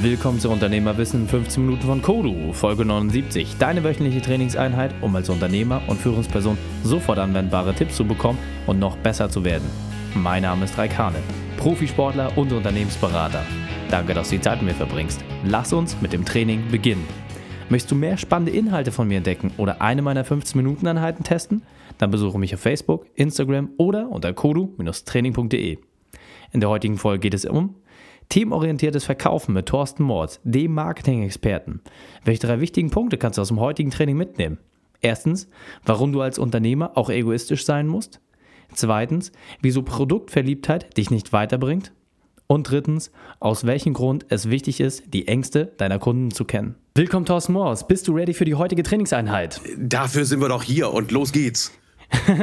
Willkommen zu Unternehmerwissen, 15 Minuten von Kodu, Folge 79. Deine wöchentliche Trainingseinheit, um als Unternehmer und Führungsperson sofort anwendbare Tipps zu bekommen und noch besser zu werden. Mein Name ist Raik Hane, Profisportler und Unternehmensberater. Danke, dass du die Zeit mit mir verbringst. Lass uns mit dem Training beginnen. Möchtest du mehr spannende Inhalte von mir entdecken oder eine meiner 15-Minuten-Einheiten testen? Dann besuche mich auf Facebook, Instagram oder unter kodu-training.de. In der heutigen Folge geht es um themenorientiertes Verkaufen mit Thorsten Mors, dem Marketing-Experten. Welche drei wichtigen Punkte kannst du aus dem heutigen Training mitnehmen? Erstens, warum du als Unternehmer auch egoistisch sein musst. Zweitens, wieso Produktverliebtheit dich nicht weiterbringt. Und drittens, aus welchem Grund es wichtig ist, die Ängste deiner Kunden zu kennen. Willkommen Thorsten Mors, bist du ready für die heutige Trainingseinheit? Dafür sind wir doch hier und los geht's.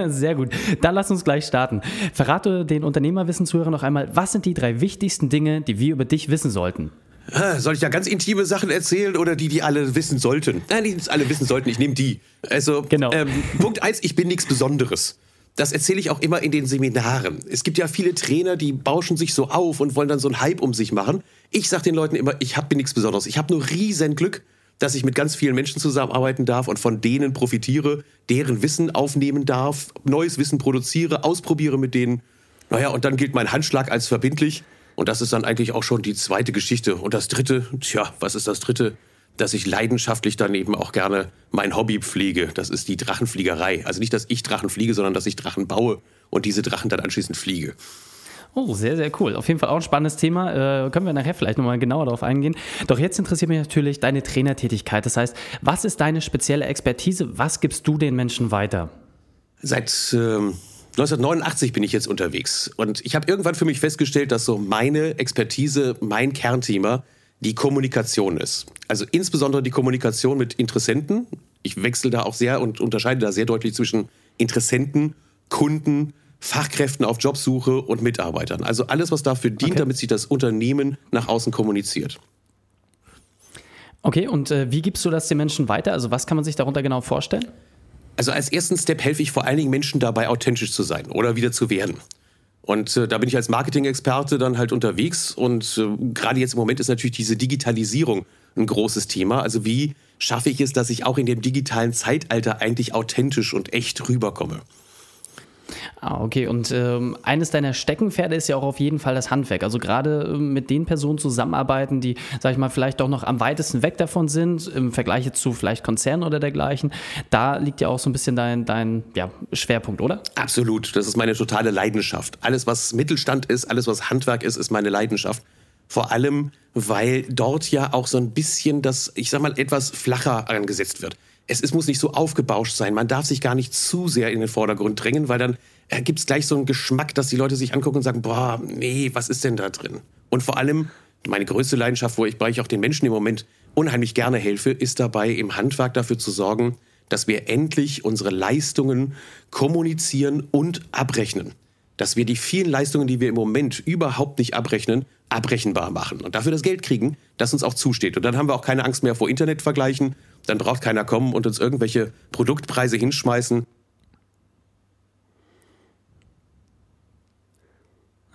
Sehr gut, dann lass uns gleich starten. Verrate den Unternehmerwissenszuhörern noch einmal, was sind die drei wichtigsten Dinge, die wir über dich wissen sollten? Soll ich da ganz intime Sachen erzählen oder die alle wissen sollten? Nein, die alle wissen sollten, ich nehme die. Also, genau. Punkt 1, ich bin nichts Besonderes. Das erzähle ich auch immer in den Seminaren. Es gibt ja viele Trainer, die bauschen sich so auf und wollen dann so einen Hype um sich machen. Ich sage den Leuten immer, bin nichts Besonderes. Ich habe nur riesen Glück, dass ich mit ganz vielen Menschen zusammenarbeiten darf und von denen profitiere, deren Wissen aufnehmen darf, neues Wissen produziere, ausprobiere mit denen. Naja, und dann gilt mein Handschlag als verbindlich. Und das ist dann eigentlich auch schon die zweite Geschichte. Und das dritte, was ist das dritte? Dass ich leidenschaftlich daneben auch gerne mein Hobby pflege. Das ist die Drachenfliegerei. Also nicht, dass ich Drachen fliege, sondern dass ich Drachen baue und diese Drachen dann anschließend fliege. Oh, sehr, sehr cool. Auf jeden Fall auch ein spannendes Thema. Können wir nachher vielleicht nochmal genauer darauf eingehen. Doch jetzt interessiert mich natürlich deine Trainertätigkeit. Das heißt, was ist deine spezielle Expertise? Was gibst du den Menschen weiter? Seit 1989 bin ich jetzt unterwegs. Und ich habe irgendwann für mich festgestellt, dass so meine Expertise, mein Kernthema, die Kommunikation ist. Also insbesondere die Kommunikation mit Interessenten. Ich wechsle da auch sehr und unterscheide da sehr deutlich zwischen Interessenten, Kunden, Fachkräften auf Jobsuche und Mitarbeitern. Also alles, was dafür dient, damit sich das Unternehmen nach außen kommuniziert. Okay, und wie gibst du das den Menschen weiter? Also was kann man sich darunter genau vorstellen? Also als ersten Step helfe ich vor allen Dingen Menschen dabei, authentisch zu sein oder wieder zu werden. Und da bin ich als Marketing-Experte dann halt unterwegs. Und gerade jetzt im Moment ist natürlich diese Digitalisierung ein großes Thema. Also wie schaffe ich es, dass ich auch in dem digitalen Zeitalter eigentlich authentisch und echt rüberkomme? Ah, okay. Und eines deiner Steckenpferde ist ja auch auf jeden Fall das Handwerk. Also gerade mit den Personen zusammenarbeiten, die, sag ich mal, vielleicht doch noch am weitesten weg davon sind, im Vergleich zu vielleicht Konzernen oder dergleichen. Da liegt ja auch so ein bisschen dein Schwerpunkt, oder? Absolut. Das ist meine totale Leidenschaft. Alles, was Mittelstand ist, alles, was Handwerk ist meine Leidenschaft. Vor allem, weil dort ja auch so ein bisschen das, ich sag mal, etwas flacher angesetzt wird. Es muss nicht so aufgebauscht sein. Man darf sich gar nicht zu sehr in den Vordergrund drängen, weil dann gibt es gleich so einen Geschmack, dass die Leute sich angucken und sagen, boah, nee, was ist denn da drin? Und vor allem, meine größte Leidenschaft, bei ich auch den Menschen im Moment unheimlich gerne helfe, ist dabei, im Handwerk dafür zu sorgen, dass wir endlich unsere Leistungen kommunizieren und abrechnen. Dass wir die vielen Leistungen, die wir im Moment überhaupt nicht abrechnen, abrechenbar machen und dafür das Geld kriegen, das uns auch zusteht. Und dann haben wir auch keine Angst mehr vor Internetvergleichen. Dann braucht keiner kommen und uns irgendwelche Produktpreise hinschmeißen.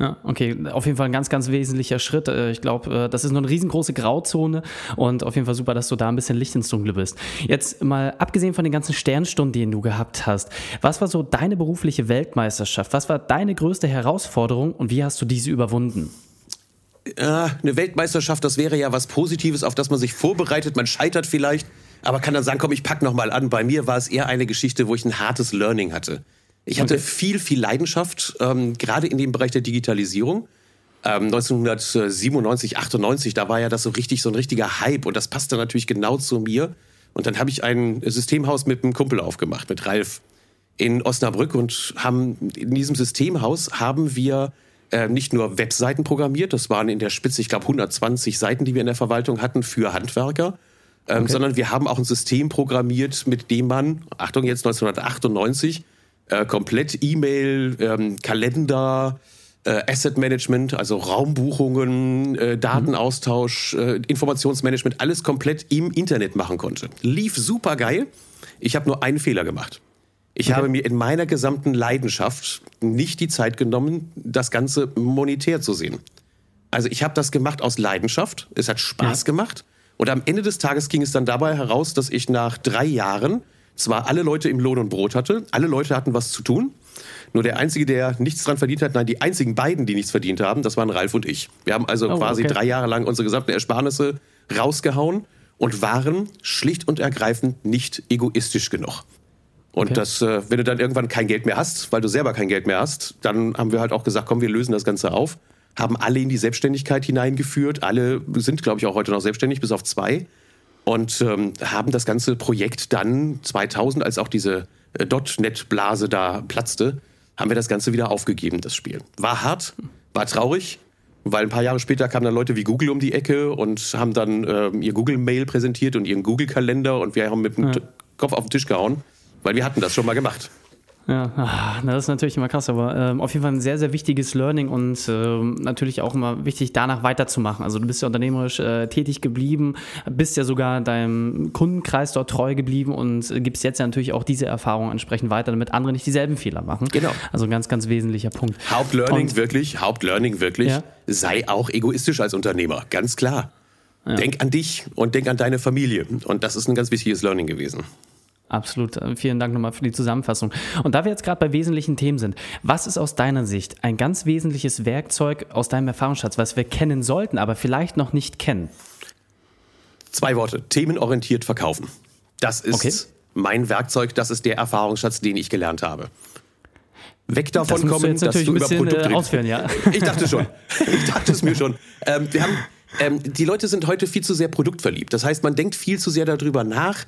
Ja, okay, auf jeden Fall ein ganz, ganz wesentlicher Schritt. Ich glaube, das ist noch eine riesengroße Grauzone und auf jeden Fall super, dass du da ein bisschen Licht ins Dunkle bist. Jetzt mal abgesehen von den ganzen Sternstunden, die du gehabt hast, was war so deine berufliche Weltmeisterschaft? Was war deine größte Herausforderung und wie hast du diese überwunden? Eine Weltmeisterschaft, das wäre ja was Positives, auf das man sich vorbereitet. Man scheitert vielleicht, aber kann dann sagen, komm, ich pack nochmal an. Bei mir war es eher eine Geschichte, wo ich ein hartes Learning hatte. Ich hatte viel Leidenschaft, gerade in dem Bereich der Digitalisierung. 1997, 98, da war ja das so ein richtiger Hype und das passte natürlich genau zu mir. Und dann habe ich ein Systemhaus mit einem Kumpel aufgemacht, mit Ralf in Osnabrück und in diesem Systemhaus haben wir nicht nur Webseiten programmiert, das waren in der Spitze, ich glaube, 120 Seiten, die wir in der Verwaltung hatten für Handwerker, sondern wir haben auch ein System programmiert, mit dem man, Achtung jetzt 1998, komplett E-Mail, Kalender, Asset Management, also Raumbuchungen, Datenaustausch, Informationsmanagement, alles komplett im Internet machen konnte. Lief super geil. Ich habe nur einen Fehler gemacht. Ich habe mir in meiner gesamten Leidenschaft nicht die Zeit genommen, das Ganze monetär zu sehen. Also ich habe das gemacht aus Leidenschaft. Es hat Spaß gemacht. Und am Ende des Tages ging es dann dabei heraus, dass ich nach 3 Jahren zwar alle Leute im Lohn und Brot hatte, alle Leute hatten was zu tun, nur der Einzige, der nichts dran verdient hat, nein, die einzigen beiden, die nichts verdient haben, das waren Ralf und ich. Wir haben also quasi 3 Jahre lang unsere gesamten Ersparnisse rausgehauen und waren schlicht und ergreifend nicht egoistisch genug. Und das, wenn du dann irgendwann kein Geld mehr hast, weil du selber kein Geld mehr hast, dann haben wir halt auch gesagt, komm, wir lösen das Ganze auf. Haben alle in die Selbstständigkeit hineingeführt. Alle sind, glaube ich, auch heute noch selbstständig, bis auf 2. Und haben das ganze Projekt dann 2000, als auch diese .NET-Blase da platzte, haben wir das Ganze wieder aufgegeben, das Spiel. War hart, war traurig, weil ein paar Jahre später kamen dann Leute wie Google um die Ecke und haben dann ihr Google-Mail präsentiert und ihren Google-Kalender und wir haben mit dem Kopf auf den Tisch gehauen, weil wir hatten das schon mal gemacht. Ja, das ist natürlich immer krass, aber auf jeden Fall ein sehr, sehr wichtiges Learning und natürlich auch immer wichtig, danach weiterzumachen. Also du bist ja unternehmerisch tätig geblieben, bist ja sogar deinem Kundenkreis dort treu geblieben und gibst jetzt ja natürlich auch diese Erfahrung entsprechend weiter, damit andere nicht dieselben Fehler machen. Genau. Also ein ganz, ganz wesentlicher Punkt. Hauptlearning wirklich, ja? Sei auch egoistisch als Unternehmer, ganz klar. Ja. Denk an dich und denk an deine Familie und das ist ein ganz wichtiges Learning gewesen. Absolut. Vielen Dank nochmal für die Zusammenfassung. Und da wir jetzt gerade bei wesentlichen Themen sind, was ist aus deiner Sicht ein ganz wesentliches Werkzeug aus deinem Erfahrungsschatz, was wir kennen sollten, aber vielleicht noch nicht kennen? 2 Worte. Themenorientiert verkaufen. Das ist mein Werkzeug. Das ist der Erfahrungsschatz, den ich gelernt habe. Weg davon kommen, dass du über Produkte redest. Ich dachte es mir schon. Die Leute sind heute viel zu sehr produktverliebt. Das heißt, man denkt viel zu sehr darüber nach,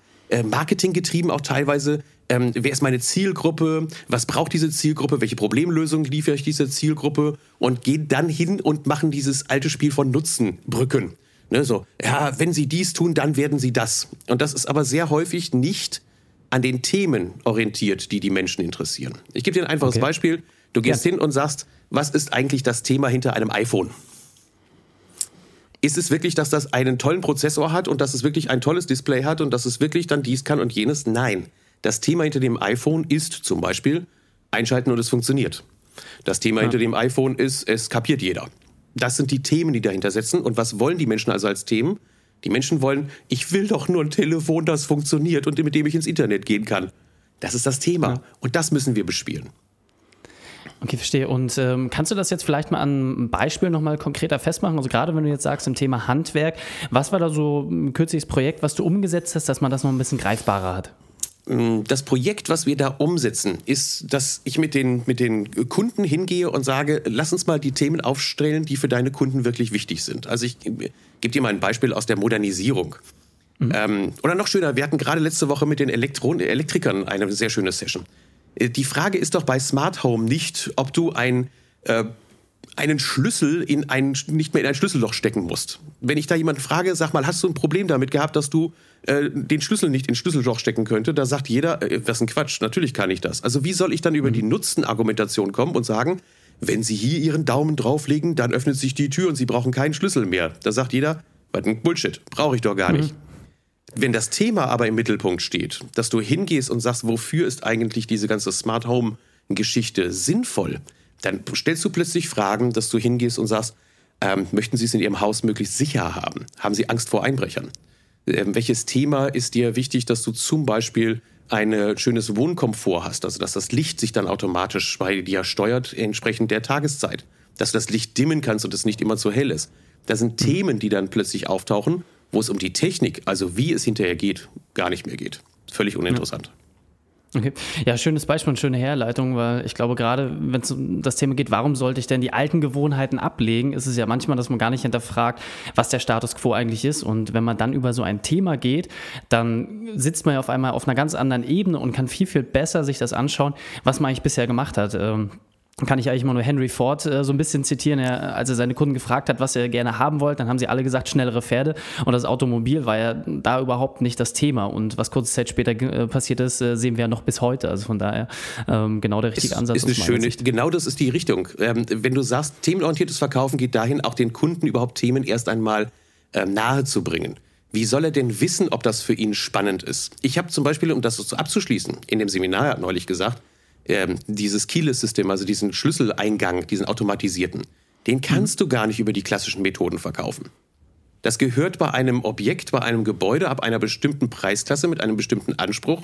marketinggetrieben auch teilweise, wer ist meine Zielgruppe, was braucht diese Zielgruppe, welche Problemlösung liefere ich dieser Zielgruppe und gehen dann hin und machen dieses alte Spiel von Nutzenbrücken. Ne, so, ja, wenn sie dies tun, dann werden sie das. Und das ist aber sehr häufig nicht an den Themen orientiert, die die Menschen interessieren. Ich gebe dir ein einfaches Beispiel. Du gehst hin und sagst, was ist eigentlich das Thema hinter einem iPhone? Ist es wirklich, dass das einen tollen Prozessor hat und dass es wirklich ein tolles Display hat und dass es wirklich dann dies kann und jenes? Nein. Das Thema hinter dem iPhone ist zum Beispiel einschalten und es funktioniert. Das Thema hinter dem iPhone ist, es kapiert jeder. Das sind die Themen, die dahinter sitzen. Und was wollen die Menschen also als Themen? Die Menschen wollen, ich will doch nur ein Telefon, das funktioniert und mit dem ich ins Internet gehen kann. Das ist das Thema. Ja. Und das müssen wir bespielen. Okay, verstehe. Und kannst du das jetzt vielleicht mal an einem Beispiel nochmal konkreter festmachen? Also gerade wenn du jetzt sagst, im Thema Handwerk, was war da so ein kürzliches Projekt, was du umgesetzt hast, dass man das noch ein bisschen greifbarer hat? Das Projekt, was wir da umsetzen, ist, dass ich mit den Kunden hingehe und sage, lass uns mal die Themen aufstellen, die für deine Kunden wirklich wichtig sind. Also ich gebe dir mal ein Beispiel aus der Modernisierung. Mhm. Oder noch schöner, wir hatten gerade letzte Woche mit den Elektrikern eine sehr schöne Session. Die Frage ist doch bei Smart Home nicht, ob du einen Schlüssel nicht mehr in ein Schlüsselloch stecken musst. Wenn ich da jemanden frage, sag mal, hast du ein Problem damit gehabt, dass du den Schlüssel nicht in Schlüsselloch stecken könnte? Da sagt jeder, was ein Quatsch, natürlich kann ich das. Also wie soll ich dann über die Nutzenargumentation kommen und sagen, wenn Sie hier Ihren Daumen drauflegen, dann öffnet sich die Tür und Sie brauchen keinen Schlüssel mehr. Da sagt jeder, was ein Bullshit, brauche ich doch gar nicht. Wenn das Thema aber im Mittelpunkt steht, dass du hingehst und sagst, wofür ist eigentlich diese ganze Smart-Home-Geschichte sinnvoll, dann stellst du plötzlich Fragen, dass du hingehst und sagst, möchten Sie es in Ihrem Haus möglichst sicher haben? Haben Sie Angst vor Einbrechern? Welches Thema ist dir wichtig, dass du zum Beispiel ein schönes Wohnkomfort hast, also dass das Licht sich dann automatisch bei dir steuert, entsprechend der Tageszeit, dass du das Licht dimmen kannst und es nicht immer zu hell ist. Das sind Themen, die dann plötzlich auftauchen, wo es um die Technik, also wie es hinterher geht, gar nicht mehr geht. Völlig uninteressant. Okay. Ja, schönes Beispiel und schöne Herleitung, weil ich glaube, gerade wenn es um das Thema geht, warum sollte ich denn die alten Gewohnheiten ablegen, ist es ja manchmal, dass man gar nicht hinterfragt, was der Status quo eigentlich ist. Und wenn man dann über so ein Thema geht, dann sitzt man ja auf einmal auf einer ganz anderen Ebene und kann viel, viel besser sich das anschauen, was man eigentlich bisher gemacht hat. Kann ich eigentlich mal nur Henry Ford so ein bisschen zitieren, als er seine Kunden gefragt hat, was er gerne haben wollte, dann haben sie alle gesagt, schnellere Pferde und das Automobil war ja da überhaupt nicht das Thema und was kurze Zeit später passiert ist, sehen wir ja noch bis heute, also von daher genau der richtige Ansatz. Ist eine schöne, genau das ist die Richtung. Wenn du sagst, themenorientiertes Verkaufen geht dahin, auch den Kunden überhaupt Themen erst einmal nahezubringen. Wie soll er denn wissen, ob das für ihn spannend ist? Ich habe zum Beispiel, um das so abzuschließen, in dem Seminar hat neulich gesagt, dieses Keyless-System, also diesen Schlüsseleingang, diesen automatisierten, den kannst du gar nicht über die klassischen Methoden verkaufen. Das gehört bei einem Objekt, bei einem Gebäude ab einer bestimmten Preisklasse mit einem bestimmten Anspruch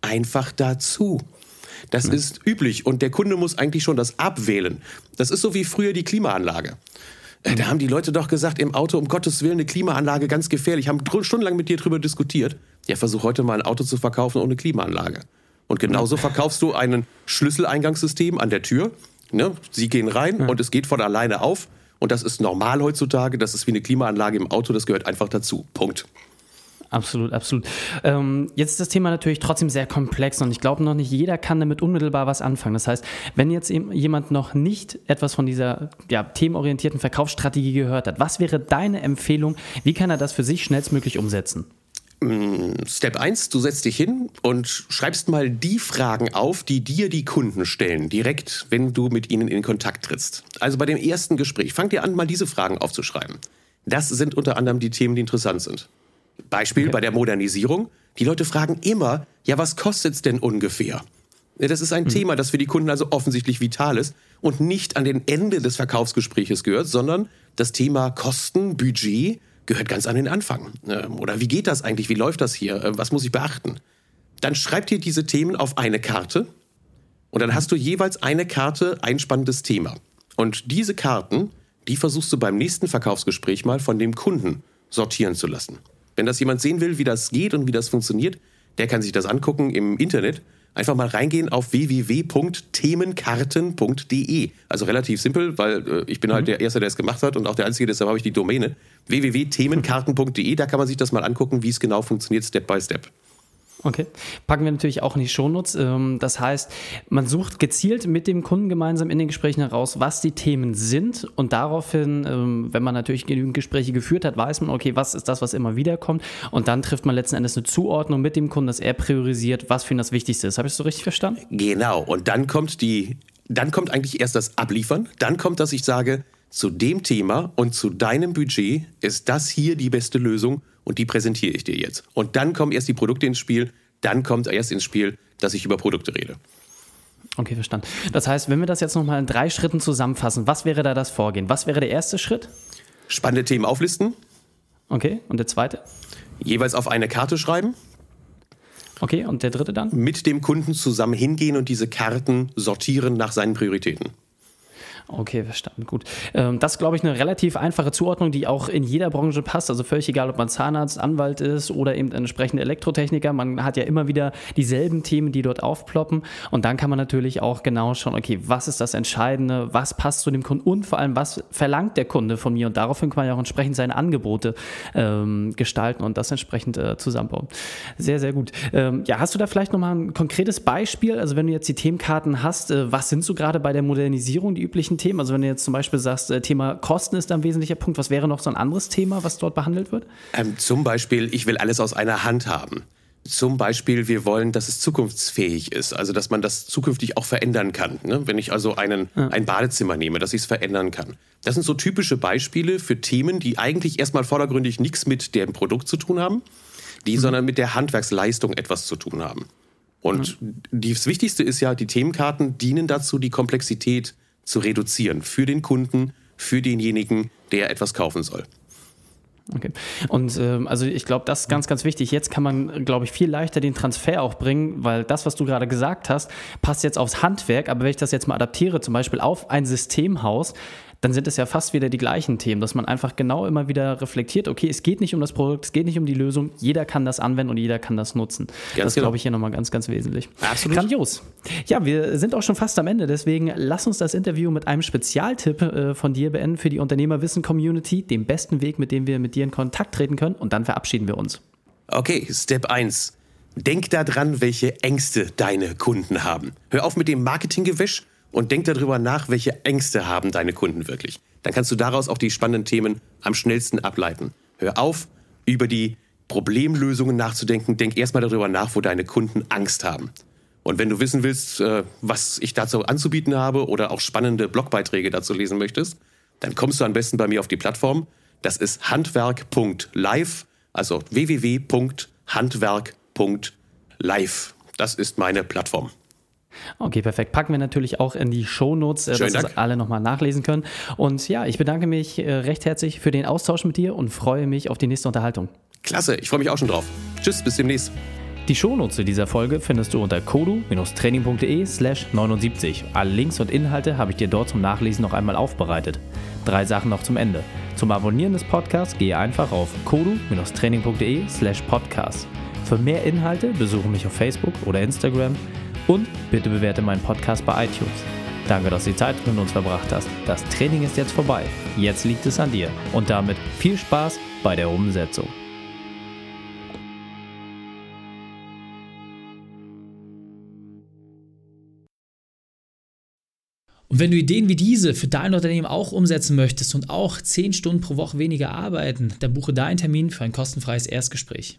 einfach dazu. Das ist üblich und der Kunde muss eigentlich schon das abwählen. Das ist so wie früher die Klimaanlage. Da haben die Leute doch gesagt, im Auto, um Gottes Willen, eine Klimaanlage, ganz gefährlich. Haben stundenlang mit dir drüber diskutiert. Ja, versuch heute mal ein Auto zu verkaufen ohne Klimaanlage. Und genauso verkaufst du ein Schlüsseleingangssystem an der Tür. Ne? Sie gehen rein und es geht von alleine auf. Und das ist normal heutzutage. Das ist wie eine Klimaanlage im Auto. Das gehört einfach dazu. Punkt. Absolut, absolut. Jetzt ist das Thema natürlich trotzdem sehr komplex und ich glaube, noch nicht jeder kann damit unmittelbar was anfangen. Das heißt, wenn jetzt jemand noch nicht etwas von dieser themenorientierten Verkaufsstrategie gehört hat, was wäre deine Empfehlung? Wie kann er das für sich schnellstmöglich umsetzen? Step 1, du setzt dich hin und schreibst mal die Fragen auf, die dir die Kunden stellen, direkt, wenn du mit ihnen in Kontakt trittst. Also bei dem ersten Gespräch, fang dir an, mal diese Fragen aufzuschreiben. Das sind unter anderem die Themen, die interessant sind. Beispiel bei der Modernisierung. Die Leute fragen immer, ja, was kostet's denn ungefähr? Das ist ein Thema, das für die Kunden also offensichtlich vital ist und nicht an den Ende des Verkaufsgespräches gehört, sondern das Thema Kosten, Budget gehört ganz an den Anfang. Oder wie geht das eigentlich? Wie läuft das hier? Was muss ich beachten? Dann schreib dir diese Themen auf eine Karte und dann hast du jeweils eine Karte, ein spannendes Thema. Und diese Karten, die versuchst du beim nächsten Verkaufsgespräch mal von dem Kunden sortieren zu lassen. Wenn das jemand sehen will, wie das geht und wie das funktioniert, der kann sich das angucken im Internet. Einfach mal reingehen auf www.themenkarten.de. Also relativ simpel, weil ich bin halt der Erste, der es gemacht hat und auch der Einzige, deshalb habe ich die Domäne. www.themenkarten.de, da kann man sich das mal angucken, wie es genau funktioniert, Step by Step. Okay, packen wir natürlich auch in die Shownotes. Das heißt, man sucht gezielt mit dem Kunden gemeinsam in den Gesprächen heraus, was die Themen sind und daraufhin, wenn man natürlich genügend Gespräche geführt hat, weiß man, okay, was ist das, was immer wieder kommt und dann trifft man letzten Endes eine Zuordnung mit dem Kunden, dass er priorisiert, was für ihn das Wichtigste ist. Habe ich das so richtig verstanden? Genau, und dann kommt eigentlich erst das Abliefern, dann kommt, dass ich sage, zu dem Thema und zu deinem Budget ist das hier die beste Lösung und die präsentiere ich dir jetzt. Und dann kommen erst die Produkte ins Spiel, dann kommt erst ins Spiel, dass ich über Produkte rede. Okay, verstanden. Das heißt, wenn wir das jetzt nochmal in 3 Schritten zusammenfassen, was wäre da das Vorgehen? Was wäre der erste Schritt? Spannende Themen auflisten. Okay, und der zweite? Jeweils auf eine Karte schreiben. Okay, und der dritte dann? Mit dem Kunden zusammen hingehen und diese Karten sortieren nach seinen Prioritäten. Okay, verstanden, gut. Das ist, glaube ich, eine relativ einfache Zuordnung, die auch in jeder Branche passt. Also völlig egal, ob man Zahnarzt, Anwalt ist oder eben entsprechende Elektrotechniker. Man hat ja immer wieder dieselben Themen, die dort aufploppen. Und dann kann man natürlich auch genau schauen, okay, was ist das Entscheidende, was passt zu dem Kunden und vor allem, was verlangt der Kunde von mir? Und daraufhin kann man ja auch entsprechend seine Angebote gestalten und das entsprechend zusammenbauen. Sehr, sehr gut. Hast du da vielleicht nochmal ein konkretes Beispiel? Also wenn du jetzt die Themenkarten hast, was sind so gerade bei der Modernisierung die üblichen Themen? Also wenn du jetzt zum Beispiel sagst, Thema Kosten ist ein wesentlicher Punkt, was wäre noch so ein anderes Thema, was dort behandelt wird? Zum Beispiel, ich will alles aus einer Hand haben. Zum Beispiel, wir wollen, dass es zukunftsfähig ist, also dass man das zukünftig auch verändern kann. Ne? Wenn ich also ein Badezimmer nehme, dass ich es verändern kann. Das sind so typische Beispiele für Themen, die eigentlich erstmal vordergründig nichts mit dem Produkt zu tun haben, sondern mit der Handwerksleistung etwas zu tun haben. Und das Wichtigste ist ja, die Themenkarten dienen dazu, die Komplexität zu reduzieren für den Kunden, für denjenigen, der etwas kaufen soll. Okay. Und also ich glaube, das ist ganz, ganz wichtig. Jetzt kann man, glaube ich, viel leichter den Transfer auch bringen, weil das, was du gerade gesagt hast, passt jetzt aufs Handwerk. Aber wenn ich das jetzt mal adaptiere, zum Beispiel auf ein Systemhaus, dann sind es ja fast wieder die gleichen Themen, dass man einfach genau immer wieder reflektiert, okay, es geht nicht um das Produkt, es geht nicht um die Lösung, jeder kann das anwenden und jeder kann das nutzen. Ganz das glaube ich hier nochmal ganz, ganz wesentlich. Absolut. Grandios. Ja, wir sind auch schon fast am Ende, deswegen lass uns das Interview mit einem Spezialtipp von dir beenden für die Unternehmerwissen-Community, dem besten Weg, mit dem wir mit dir in Kontakt treten können und dann verabschieden wir uns. Okay, Step 1. Denk daran, welche Ängste deine Kunden haben. Hör auf mit dem Marketinggewäsch. Und denk darüber nach, welche Ängste haben deine Kunden wirklich. Dann kannst du daraus auch die spannenden Themen am schnellsten ableiten. Hör auf, über die Problemlösungen nachzudenken. Denk erstmal darüber nach, wo deine Kunden Angst haben. Und wenn du wissen willst, was ich dazu anzubieten habe oder auch spannende Blogbeiträge dazu lesen möchtest, dann kommst du am besten bei mir auf die Plattform. Das ist handwerk.live, also www.handwerk.live. Das ist meine Plattform. Okay, perfekt. Packen wir natürlich auch in die Shownotes, dass das alle nochmal nachlesen können. Und ja, ich bedanke mich recht herzlich für den Austausch mit dir und freue mich auf die nächste Unterhaltung. Klasse, ich freue mich auch schon drauf. Tschüss, bis demnächst. Die Shownotes zu dieser Folge findest du unter kodu-training.de/79. Alle Links und Inhalte habe ich dir dort zum Nachlesen noch einmal aufbereitet. 3 Sachen noch zum Ende. Zum Abonnieren des Podcasts gehe einfach auf kodu-training.de/podcast. Für mehr Inhalte besuche mich auf Facebook oder Instagram. Und bitte bewerte meinen Podcast bei iTunes. Danke, dass du die Zeit mit uns verbracht hast. Das Training ist jetzt vorbei. Jetzt liegt es an dir. Und damit viel Spaß bei der Umsetzung. Und wenn du Ideen wie diese für dein Unternehmen auch umsetzen möchtest und auch 10 Stunden pro Woche weniger arbeiten, dann buche deinen Termin für ein kostenfreies Erstgespräch.